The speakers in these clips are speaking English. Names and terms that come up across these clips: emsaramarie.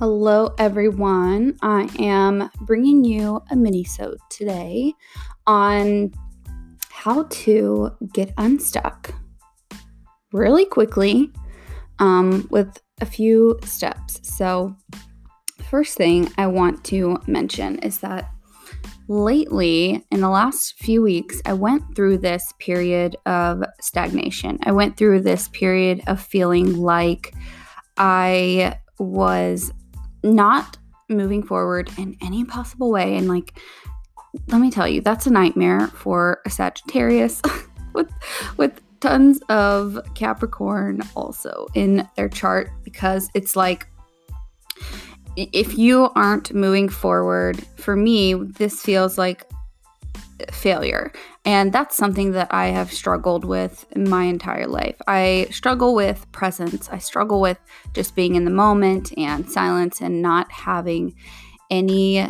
Hello everyone, I am bringing you a mini-sode today on how to get unstuck really quickly with a few steps. So first thing I want to mention is that lately, in the last few weeks, I went through this period of stagnation. I went through this period of feeling like I was not moving forward in any possible way. And like, let me tell you, that's a nightmare for a Sagittarius with tons of Capricorn also in their chart, because it's like, if you aren't moving forward, for me, this feels like failure. And that's something that I have struggled with my entire life. I struggle with presence. I struggle with just being in the moment and silence and not having any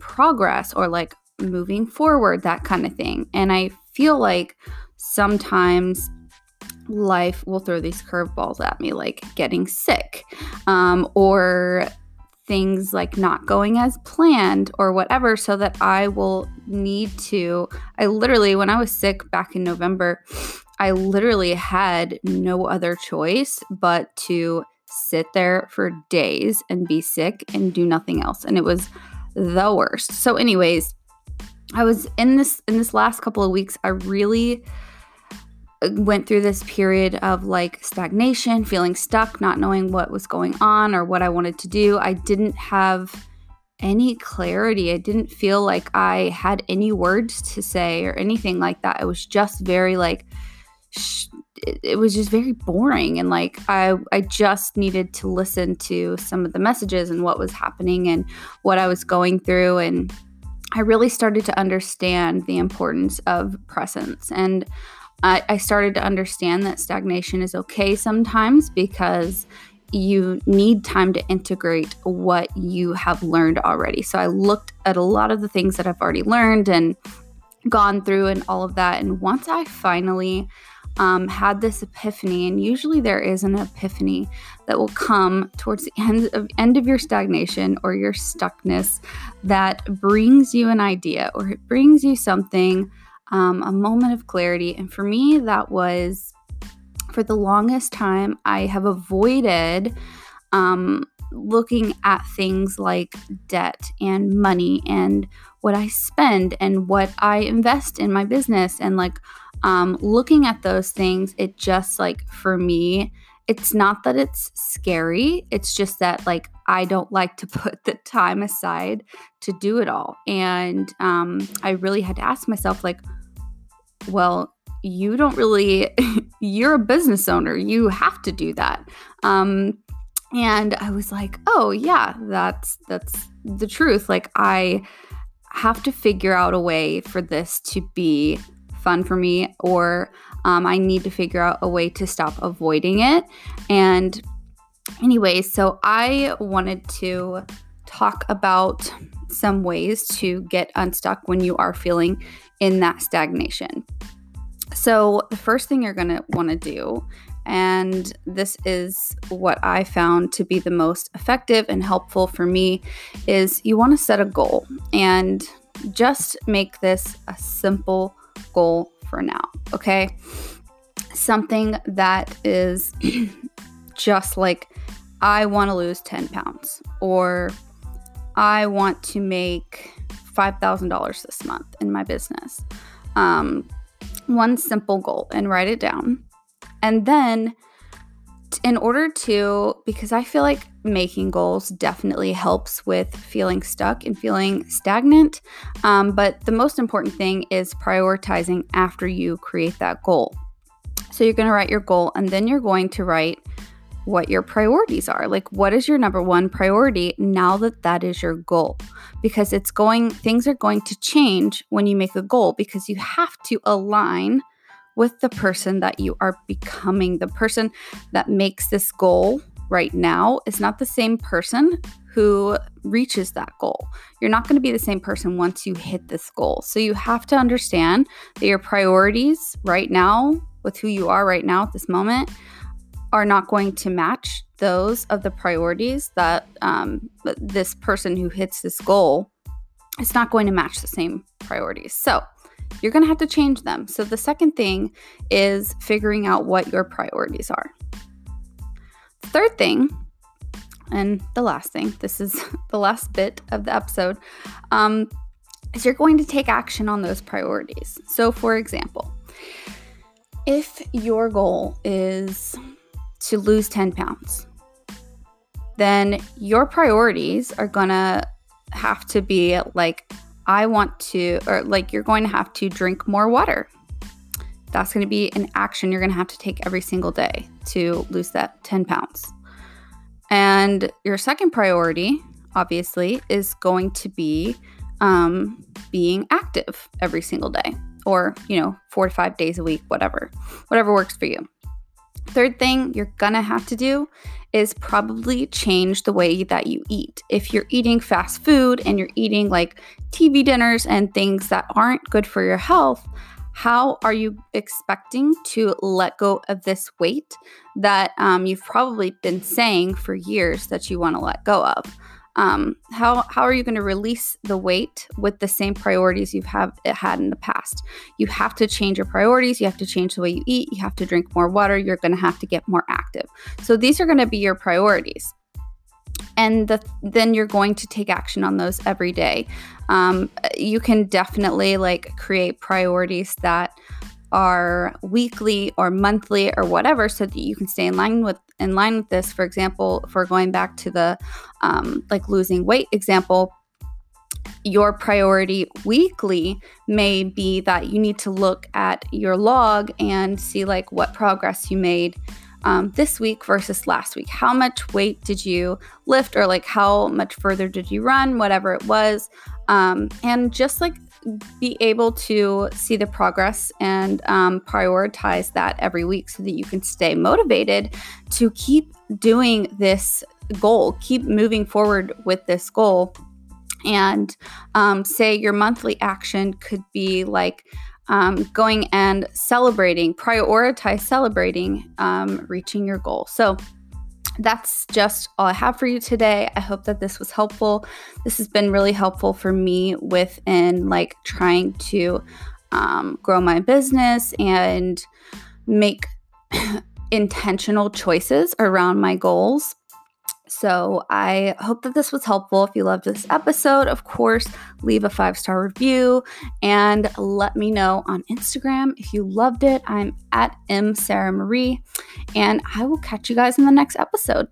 progress or like moving forward, that kind of thing. And I feel like sometimes life will throw these curveballs at me, like getting sick or things like not going as planned or whatever, so that I will need to, when I was sick back in November, I literally had no other choice but to sit there for days and be sick and do nothing else. And it was the worst. So anyways, I was in this last couple of weeks, I really went through this period of like stagnation, feeling stuck, not knowing what was going on or what I wanted to do. I didn't have any clarity. I didn't feel like I had any words to say or anything like that. It was just very like, it was just very boring. And like, I just needed to listen to some of the messages and what was happening and what I was going through. And I really started to understand the importance of presence. And I started to understand that stagnation is okay sometimes, because you need time to integrate what you have learned already. So I looked at a lot of the things that I've already learned and gone through and all of that. And once I finally had this epiphany, and usually there is an epiphany that will come towards the end of your stagnation or your stuckness, that brings you an idea or it brings you something, a moment of clarity. And for me, that was, for the longest time, I have avoided looking at things like debt and money and what I spend and what I invest in my business. And like looking at those things, it just like, for me, it's not that it's scary. It's just that like, I don't like to put the time aside to do it all. And I really had to ask myself like, well, you don't really, you're a business owner. You have to do that. And I was like, oh yeah, that's the truth. Like, I have to figure out a way for this to be fun for me, or I need to figure out a way to stop avoiding it. And anyways, so I wanted to talk about some ways to get unstuck when you are feeling in that stagnation. So the first thing you're going to want to do, and this is what I found to be the most effective and helpful for me, is you want to set a goal, and just make this a simple goal for now. Okay. Something that is just like, I want to lose 10 pounds, or I want to make $5,000 this month in my business. One simple goal, and write it down. And then in order to, because I feel like making goals definitely helps with feeling stuck and feeling stagnant. But the most important thing is prioritizing after you create that goal. So you're going to write your goal, and then you're going to write what your priorities are. Like, what is your number one priority now that that is your goal? Because things are going to change when you make a goal, because you have to align with the person that you are becoming. The person that makes this goal right now is not the same person who reaches that goal. You're not going to be the same person once you hit this goal. So you have to understand that your priorities right now, with who you are right now at this moment, are not going to match those of the priorities that this person who hits this goal, it's not going to match the same priorities. So you're going to have to change them. So the second thing is figuring out what your priorities are. The third thing, and the last thing, this is the last bit of the episode, is you're going to take action on those priorities. So for example, if your goal is to lose 10 pounds, then your priorities are going to have to be like, I want to, or like you're going to have to drink more water. That's going to be an action you're going to have to take every single day to lose that 10 pounds. And your second priority, obviously, is going to be being active every single day, or, 4 to 5 days a week, whatever works for you. Third thing you're going to have to do is probably change the way that you eat. If you're eating fast food and you're eating like TV dinners and things that aren't good for your health, how are you expecting to let go of this weight that you've probably been saying for years that you want to let go of? How are you going to release the weight with the same priorities you've had in the past? You have to change your priorities. You have to change the way you eat. You have to drink more water. You're going to have to get more active. So these are going to be your priorities. And then you're going to take action on those every day. You can definitely create priorities that are weekly or monthly or whatever, so that you can stay in line with this. For example, if we're going back to the losing weight example, your priority weekly may be that you need to look at your log and see what progress you made this week versus last week. How much weight did you lift, or how much further did you run, whatever it was, and just be able to see the progress and prioritize that every week so that you can stay motivated to keep doing this goal, keep moving forward with this goal. And say your monthly action could be going and prioritizing reaching your goal. So that's just all I have for you today. I hope that this was helpful. This has been really helpful for me within trying to grow my business and make intentional choices around my goals. So I hope that this was helpful. If you loved this episode, of course, leave a 5-star review and let me know on Instagram if you loved it. I'm @emsaramarie, and I will catch you guys in the next episode.